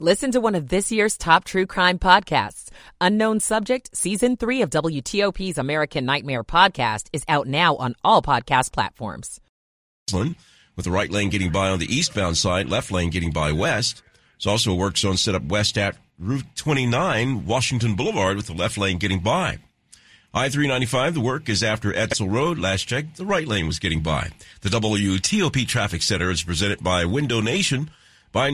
Listen to one of this year's top true crime podcasts. Unknown Subject, Season 3 of WTOP's American Nightmare podcast is out now on all podcast platforms. With the right lane getting by on the eastbound side, left lane getting by west. It's also a work zone set up west at Route 29, Washington Boulevard, with the left lane getting by. I-395, the work is after Edsel Road. Last check, the right lane was getting by. The WTOP Traffic Center is presented by WindowNation. Pay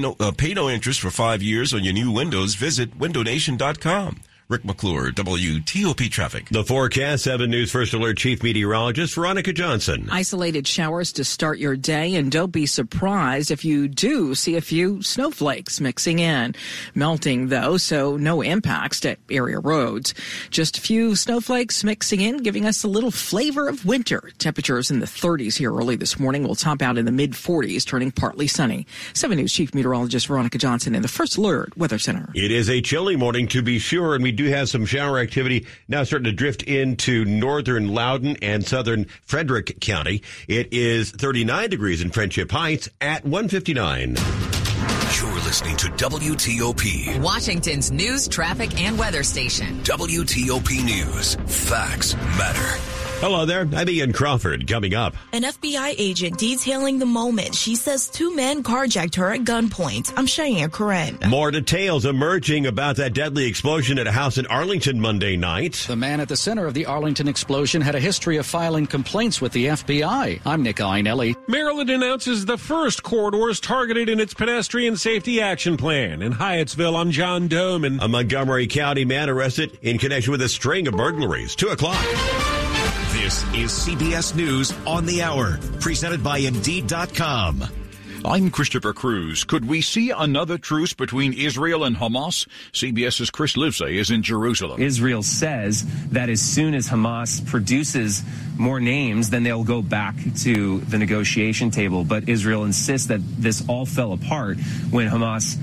no interest for 5 years on your new windows. Visit windownation.com. Rick McClure, WTOP Traffic. The forecast, 7 News First Alert Chief Meteorologist Veronica Johnson. Isolated showers to start your day, and don't be surprised if you do see a few snowflakes mixing in. Melting, though, so no impacts to area roads. Just a few snowflakes mixing in, giving us a little flavor of winter. Temperatures in the 30s here early this morning will top out in the mid-40s, turning partly sunny. 7 News Chief Meteorologist Veronica Johnson in the First Alert Weather Center. It is a chilly morning, to be sure, and we do have some shower activity now starting to drift into northern Loudoun and southern Frederick County. It is 39 degrees in Friendship Heights at 159. You're listening to WTOP, Washington's news, traffic, and weather station. WTOP News. Facts matter. Hello there, I'm Ian Crawford. Coming up, an FBI agent detailing the moment she says two men carjacked her at gunpoint. I'm Cheyenne Corrin. More details emerging about that deadly explosion at a house in Arlington Monday night. The man at the center of the Arlington explosion had a history of filing complaints with the FBI. I'm Nick Iannelli. Maryland announces the first corridors targeted in its pedestrian safety action plan. In Hyattsville, I'm John Domen. A Montgomery County man arrested in connection with a string of burglaries. 2 o'clock. This is CBS News on the Hour, presented by Indeed.com. I'm Christopher Cruz. Could we see another truce between Israel and Hamas? CBS's Chris Livesay is in Jerusalem. Israel says that as soon as Hamas produces more names, then they'll go back to the negotiation table. But Israel insists that this all fell apart when Hamas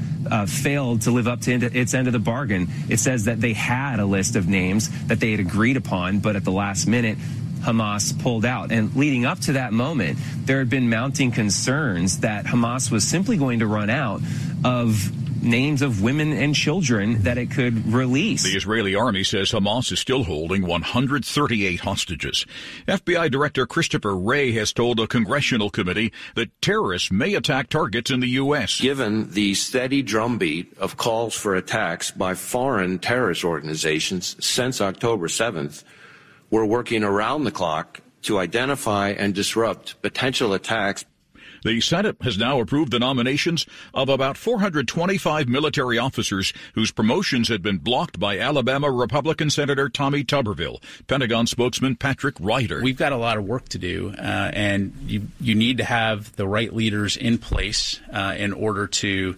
failed to live up to its end of the bargain. It says that they had a list of names that they had agreed upon, but at the last minute, Hamas pulled out. And leading up to that moment, there had been mounting concerns that Hamas was simply going to run out of names of women and children that it could release. The Israeli army says Hamas is still holding 138 hostages. FBI Director Christopher Wray has told a congressional committee that terrorists may attack targets in the U.S. Given the steady drumbeat of calls for attacks by foreign terrorist organizations since October 7th, we're working around the clock to identify and disrupt potential attacks. The Senate has now approved the nominations of about 425 military officers whose promotions had been blocked by Alabama Republican Senator Tommy Tuberville. Pentagon spokesman Patrick Ryder. We've got a lot of work to do, and you need to have the right leaders in place in order to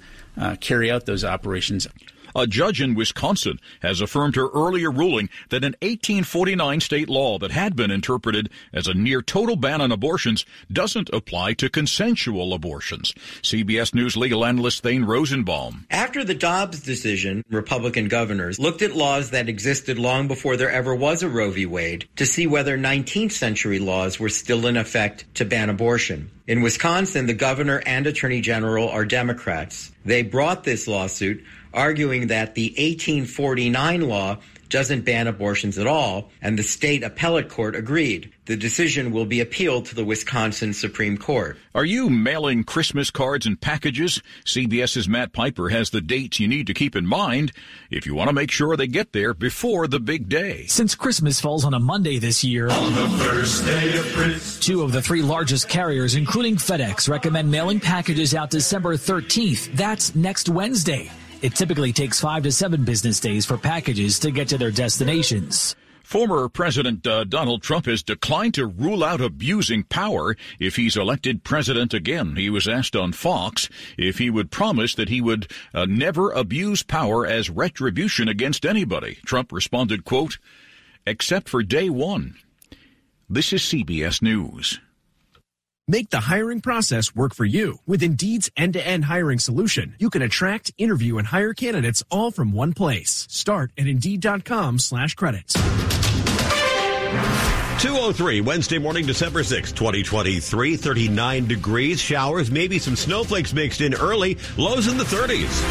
carry out those operations. A judge in Wisconsin has affirmed her earlier ruling that an 1849 state law that had been interpreted as a near-total ban on abortions doesn't apply to consensual abortions. CBS News legal analyst Thane Rosenbaum. After the Dobbs decision, Republican governors looked at laws that existed long before there ever was a Roe v. Wade to see whether 19th century laws were still in effect to ban abortion. In Wisconsin, the governor and attorney general are Democrats. They brought this lawsuit arguing that the 1849 law doesn't ban abortions at all, and the state appellate court agreed. The decision will be appealed to the Wisconsin Supreme Court. Are you mailing Christmas cards and packages? CBS's Matt Piper has the dates you need to keep in mind if you want to make sure they get there before the big day. Since Christmas falls on a Monday this year, on the first day of Christmas, two of the three largest carriers, including FedEx, recommend mailing packages out December 13th. That's next Wednesday. It typically takes 5 to 7 business days for packages to get to their destinations. Former President Donald Trump has declined to rule out abusing power if he's elected president again. He was asked on Fox if he would promise that he would never abuse power as retribution against anybody. Trump responded, quote, "Except for day one." This is CBS News. Make the hiring process work for you. With Indeed's end-to-end hiring solution, you can attract, interview, and hire candidates all from one place. Start at Indeed.com/credits. 2:03, Wednesday morning, December 6, 2023, 39 degrees, showers, maybe some snowflakes mixed in early, lows in the 30s.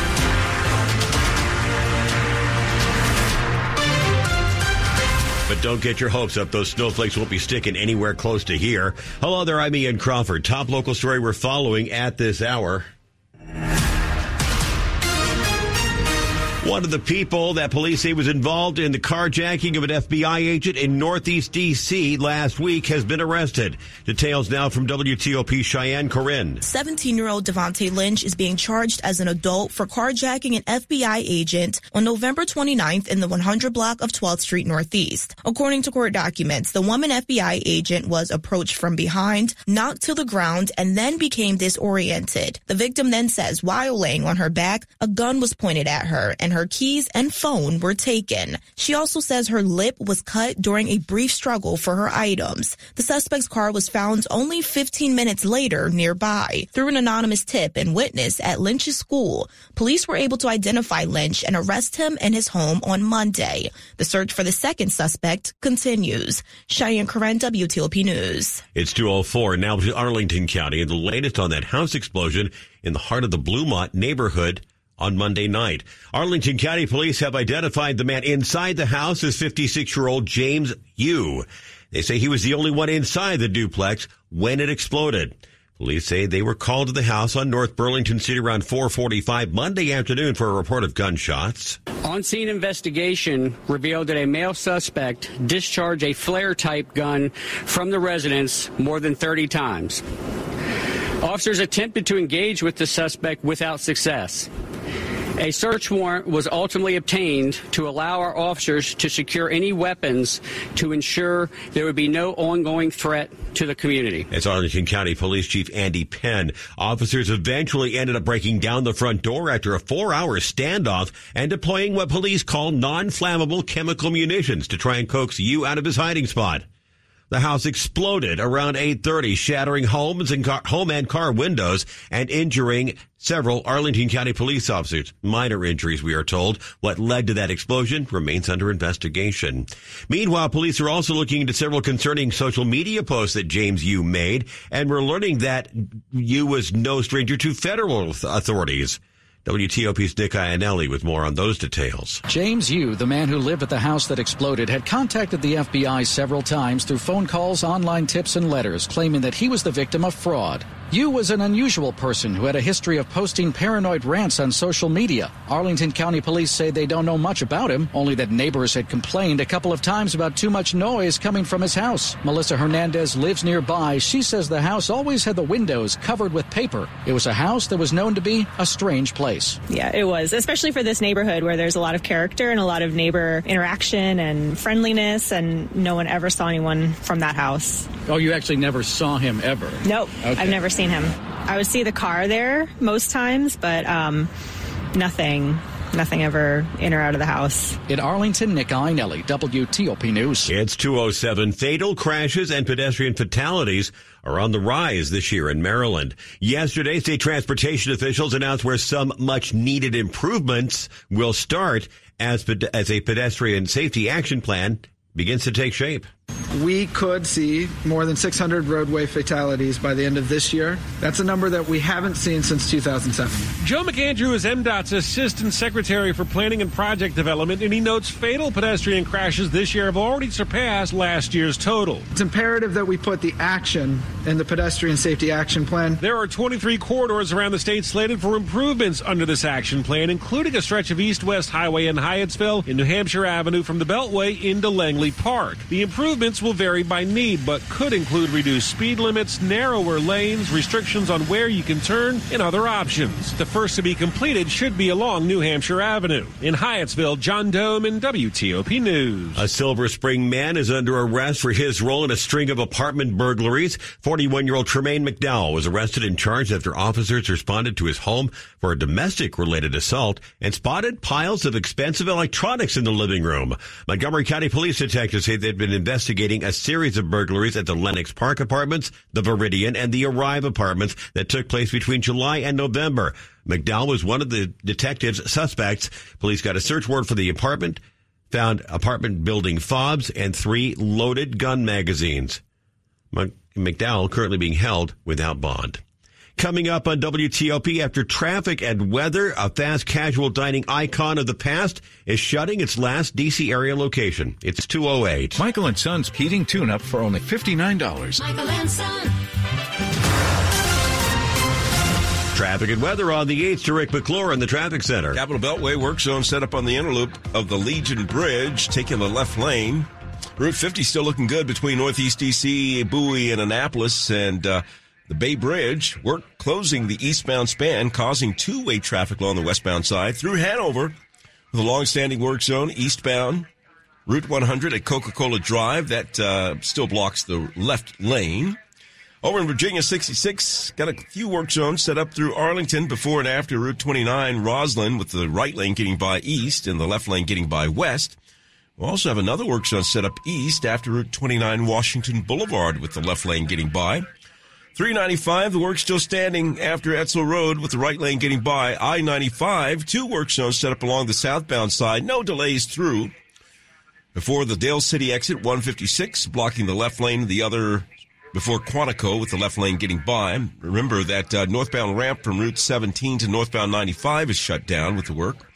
But don't get your hopes up. Those snowflakes won't be sticking anywhere close to here. Hello there, I'm Ian Crawford. Top local story we're following at this hour. One of the people that police say was involved in the carjacking of an FBI agent in Northeast D.C. last week has been arrested. Details now from WTOP Cheyenne Corrin. 17-year-old Devontae Lynch is being charged as an adult for carjacking an FBI agent on November 29th in the 100 block of 12th Street Northeast. According to court documents, the woman FBI agent was approached from behind, knocked to the ground, and then became disoriented. The victim then says while laying on her back, a gun was pointed at her and her keys and phone were taken. She also says her lip was cut during a brief struggle for her items. The suspect's car was found only 15 minutes later nearby. Through an anonymous tip and witness at Lynch's school, police were able to identify Lynch and arrest him in his home on Monday. The search for the second suspect continues. Cheyenne Corrin, WTOP News. It's 2:04 now to Arlington County, and the latest on that house explosion in the heart of the Bluemont neighborhood on Monday night. Arlington County police have identified the man inside the house as 56-year-old James Yu. They say he was the only one inside the duplex when it exploded. Police say they were called to the house on North Burlington Street around 4:45 Monday afternoon for a report of gunshots. On-scene investigation revealed that a male suspect discharged a flare-type gun from the residence more than 30 times. Officers attempted to engage with the suspect without success. A search warrant was ultimately obtained to allow our officers to secure any weapons to ensure there would be no ongoing threat to the community. That's Arlington County Police Chief Andy Penn. Officers eventually ended up breaking down the front door after a 4-hour standoff and deploying what police call non-flammable chemical munitions to try and coax Yu out of his hiding spot. The house exploded around 8:30, shattering home and car windows and injuring several Arlington County police officers. Minor injuries, we are told. What led to that explosion remains under investigation. Meanwhile, police are also looking into several concerning social media posts that James Yu made, and we're learning that Yu was no stranger to federal authorities. WTOP's Nick Iannelli with more on those details. James Yu, the man who lived at the house that exploded, had contacted the FBI several times through phone calls, online tips, and letters, claiming that he was the victim of fraud. Yu was an unusual person who had a history of posting paranoid rants on social media. Arlington County police say they don't know much about him, only that neighbors had complained a couple of times about too much noise coming from his house. Melissa Hernandez lives nearby. She says the house always had the windows covered with paper. It was a house that was known to be a strange place. Yeah, it was, especially for this neighborhood where there's a lot of character and a lot of neighbor interaction and friendliness, and no one ever saw anyone from that house. Oh, you actually never saw him ever? Nope. Okay. I've never seen him. I would see the car there most times, but nothing ever in or out of the house. In Arlington, Nick Iannelli, WTOP News. It's 2:07. Fatal crashes and pedestrian fatalities are on the rise this year in Maryland. Yesterday, state transportation officials announced where some much-needed improvements will start as a pedestrian safety action plan begins to take shape. We could see more than 600 roadway fatalities by the end of this year. That's a number that we haven't seen since 2007. Joe McAndrew is MDOT's Assistant Secretary for Planning and Project Development, and he notes fatal pedestrian crashes this year have already surpassed last year's total. It's imperative that we put the action in the Pedestrian Safety Action Plan. There are 23 corridors around the state slated for improvements under this action plan, including a stretch of East-West Highway in Hyattsville and New Hampshire Avenue from the Beltway into Langley Park. The improvements will vary by need, but could include reduced speed limits, narrower lanes, restrictions on where you can turn, and other options. The first to be completed should be along New Hampshire Avenue. In Hyattsville, John Domen, WTOP News. A Silver Spring man is under arrest for his role in a string of apartment burglaries. 41-year-old Tremaine McDowell was arrested and charged after officers responded to his home for a domestic-related assault and spotted piles of expensive electronics in the living room. Montgomery County Police detectives say they've been investigating a series of burglaries at the Lenox Park Apartments, the Veridian, and the Arrive Apartments that took place between July and November. McDowell was one of the detectives' suspects. Police got a search warrant for the apartment, found apartment building fobs, and 3 loaded gun magazines. McDowell currently being held without bond. Coming up on WTOP, after traffic and weather, a fast casual dining icon of the past is shutting its last D.C. area location. It's 208. Michael and Son's heating tune-up for only $59. Michael and Son. Traffic and weather on the 8th to Rick McClure in the Traffic Center. Capital Beltway work zone set up on the interloop of the Legion Bridge, taking the left lane. Route 50 still looking good between Northeast D.C., Bowie, and Annapolis, and the Bay Bridge work closing the eastbound span, causing two-way traffic along the westbound side through Hanover with a long-standing work zone eastbound. Route 100 at Coca-Cola Drive, that still blocks the left lane. Over in Virginia, 66, got a few work zones set up through Arlington before and after Route 29, Roslyn, with the right lane getting by east and the left lane getting by west. We'll also have another work zone set up east after Route 29, Washington Boulevard, with the left lane getting by. 395, the work still standing after Edsel Road, with the right lane getting by. I-95, two work zones set up along the southbound side, no delays through. Before the Dale City exit, 156, blocking the left lane, the other before Quantico, with the left lane getting by. Remember that northbound ramp from Route 17 to northbound 95 is shut down with the work.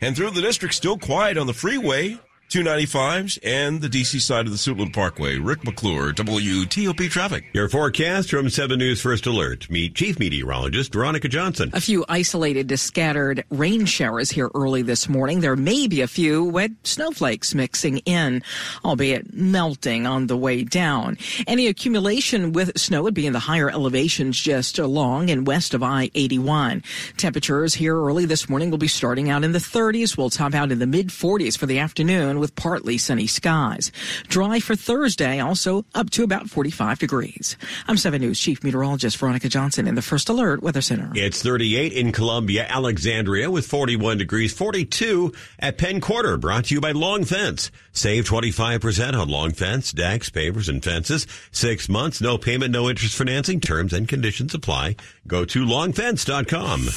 And through the district, still quiet on the freeway, 295s, and the D.C. side of the Suitland Parkway. Rick McClure, WTOP Traffic. Your forecast from 7 News First Alert. Meet Chief Meteorologist Veronica Johnson. A few isolated to scattered rain showers here early this morning. There may be a few wet snowflakes mixing in, albeit melting on the way down. Any accumulation with snow would be in the higher elevations just along and west of I-81. Temperatures here early this morning will be starting out in the 30s. We'll top out in the mid-40s for the afternoon, with partly sunny skies. Dry for Thursday, also up to about 45 degrees. I'm 7 News Chief Meteorologist Veronica Johnson in the First Alert Weather Center. It's 38 in Columbia, Alexandria with 41 degrees, 42 at Penn Quarter, brought to you by Long Fence. Save 25% on Long Fence, decks, pavers, and fences. 6 months, no payment, no interest financing. Terms and conditions apply. Go to longfence.com.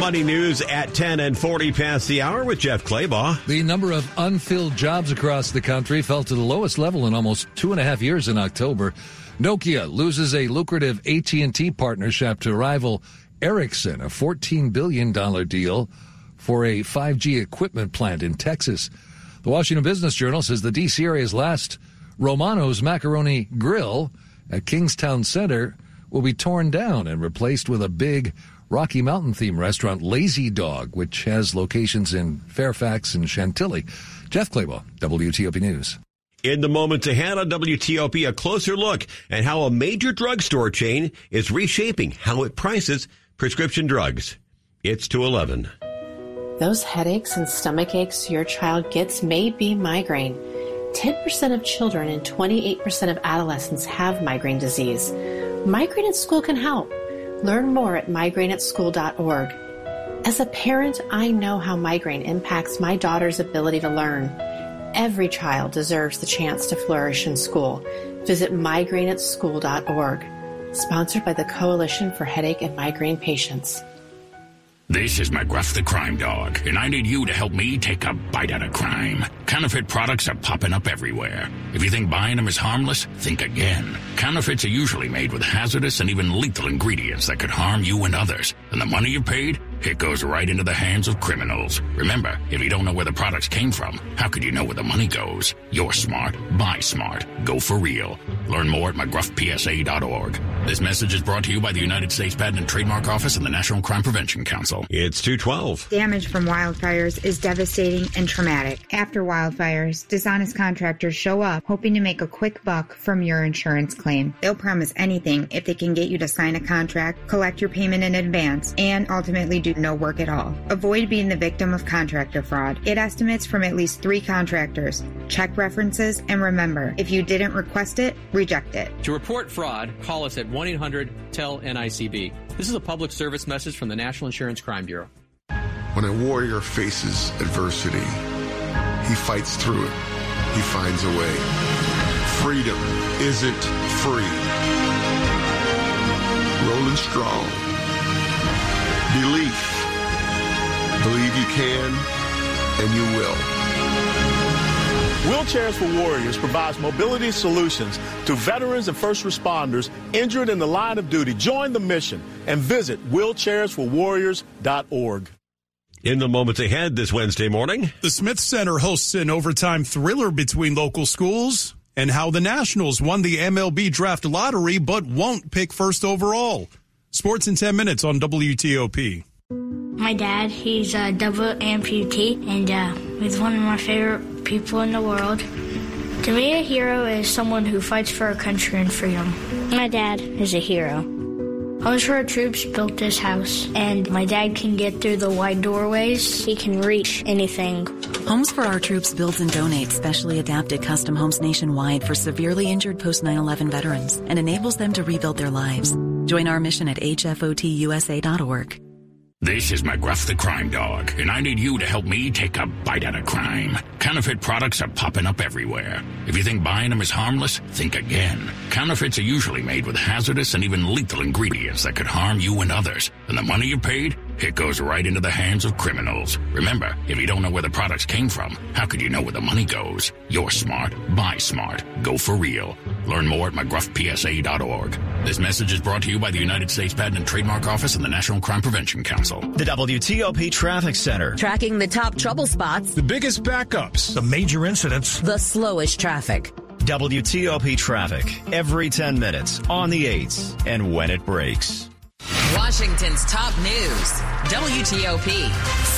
Money news at 10 and 40 past the hour with Jeff Claybaugh. The number of unfilled jobs across the country fell to the lowest level in almost 2.5 years in October. Nokia loses a lucrative AT&T partnership to rival Ericsson, a $14 billion deal for a 5G equipment plant in Texas. The Washington Business Journal says the D.C. area's last Romano's Macaroni Grill at Kingstown Center will be torn down and replaced with a big Rocky Mountain-themed restaurant Lazy Dog, which has locations in Fairfax and Chantilly. Jeff Claybaugh, WTOP News. In the moments ahead on WTOP, a closer look at how a major drugstore chain is reshaping how it prices prescription drugs. It's 2:11. Those headaches and stomach aches your child gets may be migraine. 10% of children and 28% of adolescents have migraine disease. Migraine at school can help. Learn more at migraineatschool.org. As a parent, I know how migraine impacts my daughter's ability to learn. Every child deserves the chance to flourish in school. Visit migraineatschool.org. Sponsored by the Coalition for Headache and Migraine Patients. This is McGruff the Crime Dog, and I need you to help me take a bite out of crime. Counterfeit products are popping up everywhere. If you think buying them is harmless, think again. Counterfeits are usually made with hazardous and even lethal ingredients that could harm you and others. And the money you paid? It goes right into the hands of criminals. Remember, if you don't know where the products came from, how could you know where the money goes? You're smart. Buy smart. Go for real. Learn more at McGruffPSA.org. This message is brought to you by the United States Patent and Trademark Office and the National Crime Prevention Council. It's 2:12. Damage from wildfires is devastating and traumatic. After wildfires, dishonest contractors show up hoping to make a quick buck from your insurance claim. They'll promise anything if they can get you to sign a contract, collect your payment in advance, and ultimately do no work at all. Avoid being the victim of contractor fraud. Get estimates from at least 3 contractors. Check references, and remember, if you didn't request it, reject it. To report fraud, call us at 1-800-TEL-NICB. This is a public service message from the National Insurance Crime Bureau. When a warrior faces adversity, he fights through it. He finds a way. Freedom isn't free. Rolling strong. Belief. Believe you can, and you will. Wheelchairs for Warriors provides mobility solutions to veterans and first responders injured in the line of duty. Join the mission and visit wheelchairsforwarriors.org. In the moments ahead this Wednesday morning, the Smith Center hosts an overtime thriller between local schools and how the Nationals won the MLB draft lottery but won't pick first overall. Sports in 10 minutes on WTOP. My dad, he's a double amputee, and he's one of my favorite people in the world. To me, a hero is someone who fights for our country and freedom. My dad is a hero. Homes for Our Troops built this house, and my dad can get through the wide doorways. He can reach anything. Homes for Our Troops builds and donates specially adapted custom homes nationwide for severely injured post-9/11 veterans and enables them to rebuild their lives. Join our mission at hfotusa.org. This is McGruff the Crime Dog, and I need you to help me take a bite out of crime. Counterfeit products are popping up everywhere. If you think buying them is harmless, think again. Counterfeits are usually made with hazardous and even lethal ingredients that could harm you and others. And the money you paid, it goes right into the hands of criminals. Remember, if you don't know where the products came from, how could you know where the money goes? You're smart. Buy smart. Go for real. Learn more at McGruffPSA.org. This message is brought to you by the United States Patent and Trademark Office and the National Crime Prevention Council. The WTOP Traffic Center. Tracking the top trouble spots. The biggest backups. The major incidents. The slowest traffic. WTOP Traffic. Every 10 minutes. On the 8s. And when it breaks. Washington's top news. WTOP.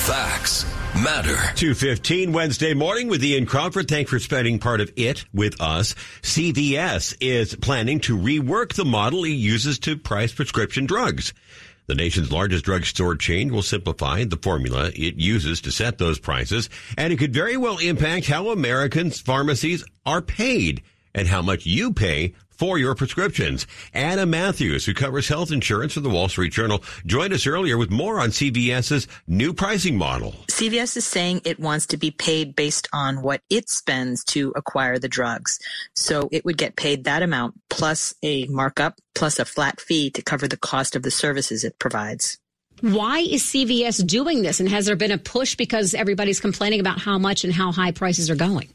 Facts matter. 2:15 Wednesday morning with Ian Crawford. Thanks for spending part of it with us. CVS is planning to rework the model it uses to price prescription drugs. The nation's largest drugstore chain will simplify the formula it uses to set those prices, and it could very well impact how Americans' pharmacies are paid and how much you pay for your prescriptions. Anna Matthews, who covers health insurance for the Wall Street Journal, joined us earlier with more on CVS's new pricing model. CVS is saying it wants to be paid based on what it spends to acquire the drugs. So it would get paid that amount plus a markup, plus a flat fee to cover the cost of the services it provides. Why is CVS doing this? And has there been a push because everybody's complaining about how much and how high prices are going?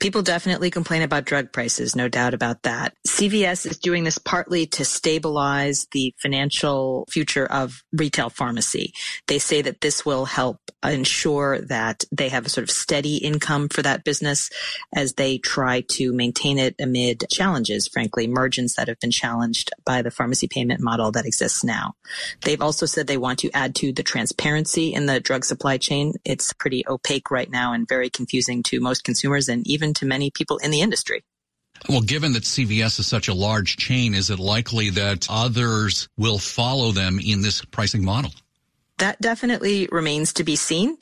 People definitely complain about drug prices, no doubt about that. CVS is doing this partly to stabilize the financial future of retail pharmacy. They say that this will help ensure that they have a sort of steady income for that business as they try to maintain it amid challenges, frankly, margins that have been challenged by the pharmacy payment model that exists now. They've also said they want to add to the transparency in the drug supply chain. It's pretty opaque right now and very confusing to most consumers and even to many people in the industry. Well, given that CVS is such a large chain, is it likely that others will follow them in this pricing model? That definitely remains to be seen.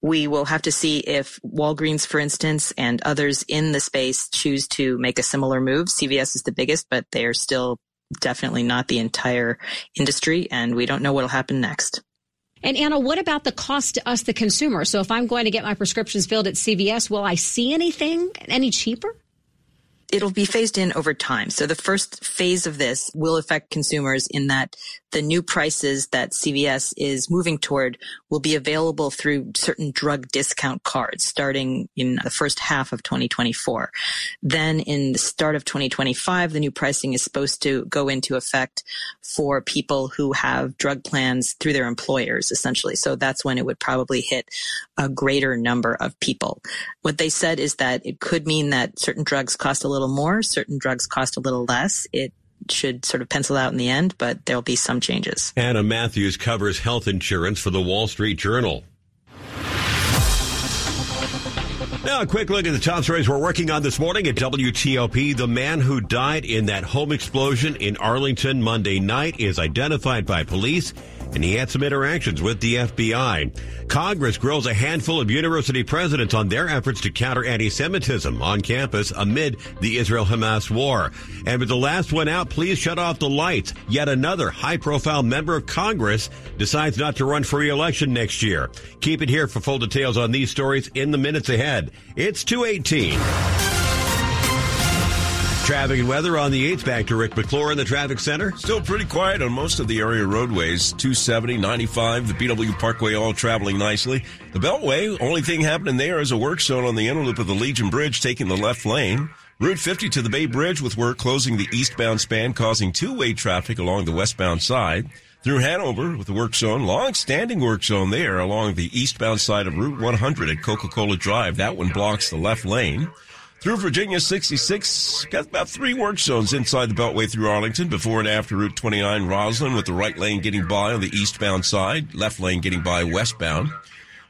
We will have to see if Walgreens, for instance, and others in the space choose to make a similar move. CVS is the biggest, but they are still definitely not the entire industry, and we don't know what will happen next. And Anna, what about the cost to us, the consumer? So if I'm going to get my prescriptions filled at CVS, will I see anything any cheaper? It'll be phased in over time. So the first phase of this will affect consumers in that the new prices that CVS is moving toward will be available through certain drug discount cards starting in the first half of 2024. Then in the start of 2025, the new pricing is supposed to go into effect for people who have drug plans through their employers, essentially. So that's when it would probably hit a greater number of people. What they said is that it could mean that certain drugs cost a little more, certain drugs cost a little less. It should sort of pencil out in the end, but there'll be some changes. Anna Matthews covers health insurance for the Wall Street Journal. Now, a quick look at the top stories we're working on this morning at WTOP. The man who died in that home explosion in Arlington Monday night is identified by police, and he had some interactions with the FBI. Congress grills a handful of university presidents on their efforts to counter anti-Semitism on campus amid the Israel-Hamas war. And with the last one out, please shut off the lights. Yet another high-profile member of Congress decides not to run for re-election next year. Keep it here for full details on these stories in the minutes ahead. It's 2:18. Traffic and weather on the 8th. Back to Rick McClure in the traffic center. Still pretty quiet on most of the area roadways. 270, 95, the BW Parkway all traveling nicely. The Beltway, only thing happening there is a work zone on the inner loop of the Legion Bridge taking the left lane. Route 50 to the Bay Bridge with work closing the eastbound span, causing two-way traffic along the westbound side. Through Hanover with the work zone, long-standing work zone there along the eastbound side of Route 100 at Coca-Cola Drive. That one blocks the left lane. Through Virginia 66, got about three work zones inside the Beltway through Arlington before and after Route 29 Roslyn with the right lane getting by on the eastbound side, left lane getting by westbound.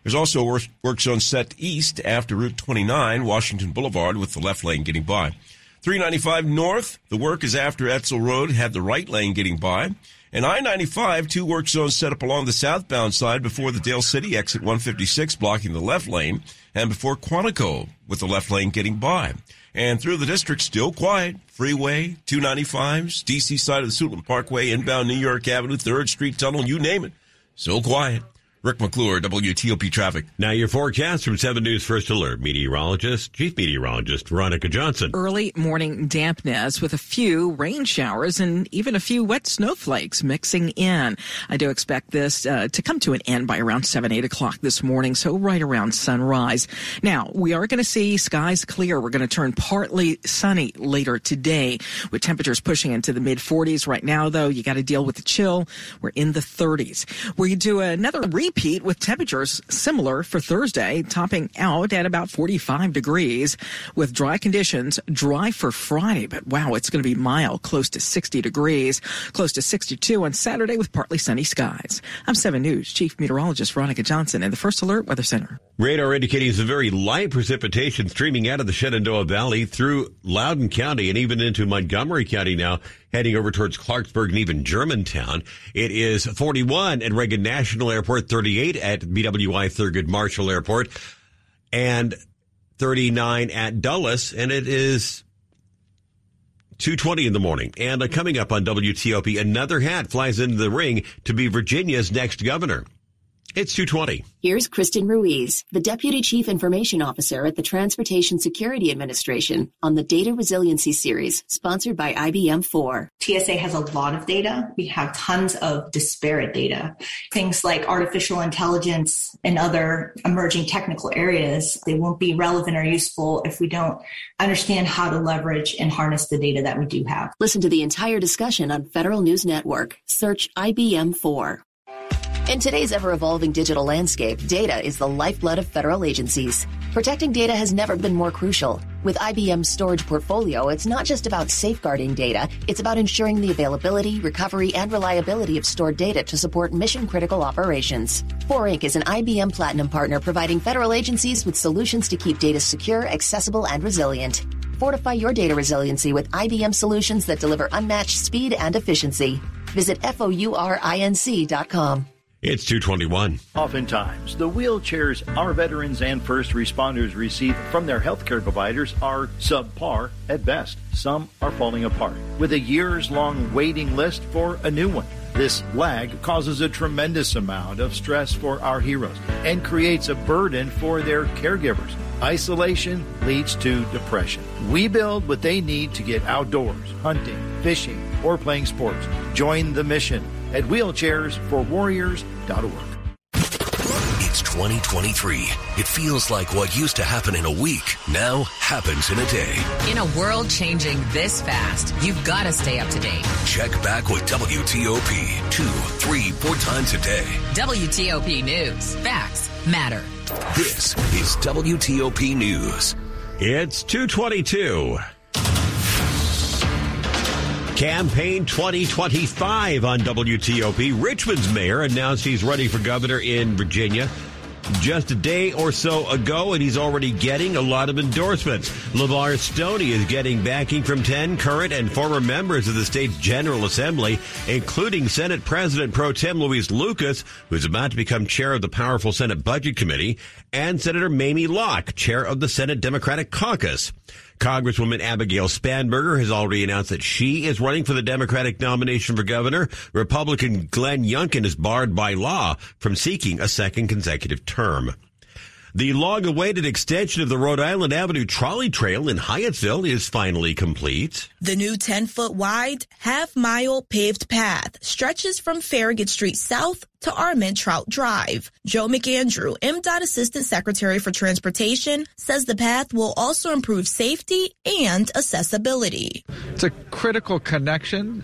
There's also a work zone set east after Route 29 Washington Boulevard with the left lane getting by. 395 north, the work is after Edsel Road, had the right lane getting by. And I-95, two work zones set up along the southbound side before the Dale City exit 156 blocking the left lane and before Quantico with the left lane getting by. And through the district, still quiet. Freeway, 295s, D.C. side of the Suitland Parkway, inbound New York Avenue, 3rd Street Tunnel, you name it. So quiet. Rick McClure, WTOP Traffic. Now your forecast from 7 News First Alert meteorologist, Chief Meteorologist Veronica Johnson. Early morning dampness with a few rain showers and even a few wet snowflakes mixing in. I do expect this to come to an end by around 7, 8 o'clock this morning, so right around sunrise. Now, we are going to see skies clear. We're going to turn partly sunny later today with temperatures pushing into the mid-40s. Right now, though, you got to deal with the chill. We're in the 30s. We do another repeat with temperatures similar for Thursday, topping out at about 45 degrees with dry conditions, dry for Friday. But wow, it's going to be mild, close to 60 degrees, close to 62 on Saturday with partly sunny skies. I'm 7 News Chief Meteorologist Veronica Johnson in the First Alert Weather Center. Radar indicating some very light precipitation streaming out of the Shenandoah Valley through Loudoun County and even into Montgomery County now, heading over towards Clarksburg and even Germantown. It is 41 at Reagan National Airport, 38 at BWI Thurgood Marshall Airport, and 39 at Dulles, and it is 2:20 in the morning. And coming up on WTOP, another hat flies into the ring to be Virginia's next governor. It's 2:20. Here's Kristen Ruiz, the Deputy Chief Information Officer at the Transportation Security Administration, on the Data Resiliency Series, sponsored by IBM4. TSA has a lot of data. We have tons of disparate data. Things like artificial intelligence and other emerging technical areas, they won't be relevant or useful if we don't understand how to leverage and harness the data that we do have. Listen to the entire discussion on Federal News Network. Search IBM4. In today's ever-evolving digital landscape, data is the lifeblood of federal agencies. Protecting data has never been more crucial. With IBM's storage portfolio, it's not just about safeguarding data, it's about ensuring the availability, recovery, and reliability of stored data to support mission-critical operations. 4Inc is an IBM Platinum partner providing federal agencies with solutions to keep data secure, accessible, and resilient. Fortify your data resiliency with IBM solutions that deliver unmatched speed and efficiency. Visit FOURINC.com. It's 2:21. Oftentimes, the wheelchairs our veterans and first responders receive from their healthcare providers are subpar at best. Some are falling apart, with a years-long waiting list for a new one. This lag causes a tremendous amount of stress for our heroes and creates a burden for their caregivers. Isolation leads to depression. We build what they need to get outdoors, hunting, fishing, or playing sports. Join the mission at wheelchairsforwarriors.org. It's 2023. It feels like what used to happen in a week now happens in a day. In a world changing this fast, you've got to stay up to date. Check back with WTOP 2, 3, 4 times a day. WTOP News. Facts matter. This is WTOP News. It's 2:22. Campaign 2025 on WTOP. Richmond's mayor announced he's running for governor in Virginia just a day or so ago, and he's already getting a lot of endorsements. LeVar Stoney is getting backing from 10 current and former members of the state's General Assembly, including Senate President Pro Tem Luis Lucas, who's about to become chair of the powerful Senate Budget Committee, and Senator Mamie Locke, chair of the Senate Democratic Caucus. Congresswoman Abigail Spanberger has already announced that she is running for the Democratic nomination for governor. Republican Glenn Youngkin is barred by law from seeking a second consecutive term. The long-awaited extension of the Rhode Island Avenue Trolley Trail in Hyattsville is finally complete. The new 10-foot wide, half-mile paved path stretches from Farragut Street South to Armand Trout Drive. Joe McAndrew, MDOT Assistant Secretary for Transportation, says the path will also improve safety and accessibility. It's a critical connection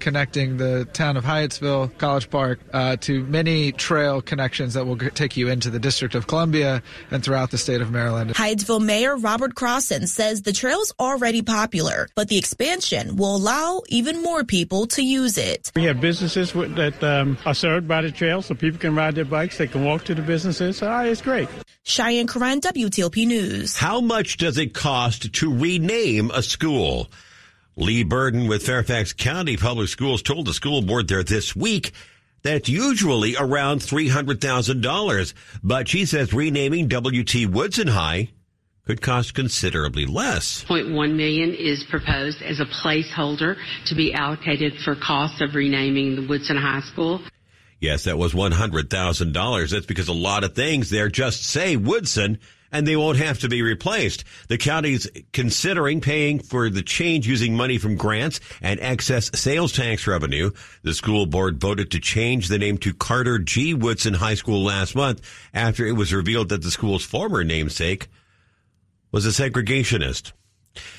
connecting the town of Hyattsville, College Park, to many trail connections that will take you into the District of Columbia and throughout the state of Maryland. Hyattsville Mayor Robert Crossan says the trail's already popular, but the expansion will allow even more people to use it. We have businesses that are served by the trail, so people can ride their bikes, they can walk to the businesses. It's great. Cheyenne Corrin, WTOP News. How much does it cost to rename a school? Lee Burden with Fairfax County Public Schools told the school board there this week that's usually around $300,000, but she says renaming W.T. Woodson High could cost considerably less. $0.1 million is proposed as a placeholder to be allocated for costs of renaming the Woodson High School. Yes, that was $100,000. That's because a lot of things there just say Woodson, and they won't have to be replaced. The county's considering paying for the change using money from grants and excess sales tax revenue. The school board voted to change the name to Carter G. Woodson High School last month after it was revealed that the school's former namesake was a segregationist.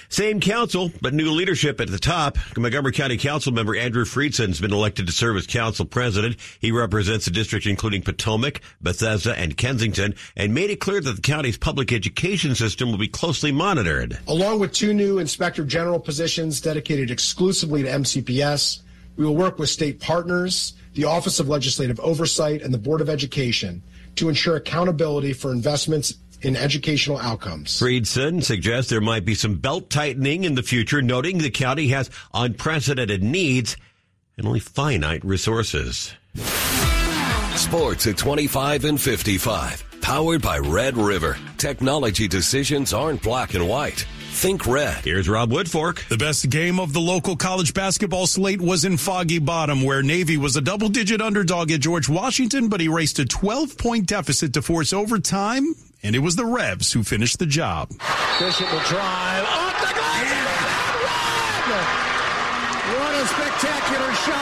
Same council, but new leadership at the top. Montgomery County Council member Andrew Friedson has been elected to serve as council president. He represents the district including Potomac, Bethesda, and Kensington, and made it clear that the county's public education system will be closely monitored. Along with two new inspector general positions dedicated exclusively to MCPS, we will work with state partners, the Office of Legislative Oversight, and the Board of Education to ensure accountability for investments in educational outcomes. Friedson suggests there might be some belt tightening in the future, noting the county has unprecedented needs and only finite resources. Sports at 25 and 55. Powered by Red River. Technology decisions aren't black and white. Think red. Here's Rob Woodfork. The best game of the local college basketball slate was in Foggy Bottom, where Navy was a double-digit underdog at George Washington, but erased a 12-point deficit to force overtime, and it was the Revs who finished the job. Bishop will drive. Off the glass! Yeah. What a spectacular shot!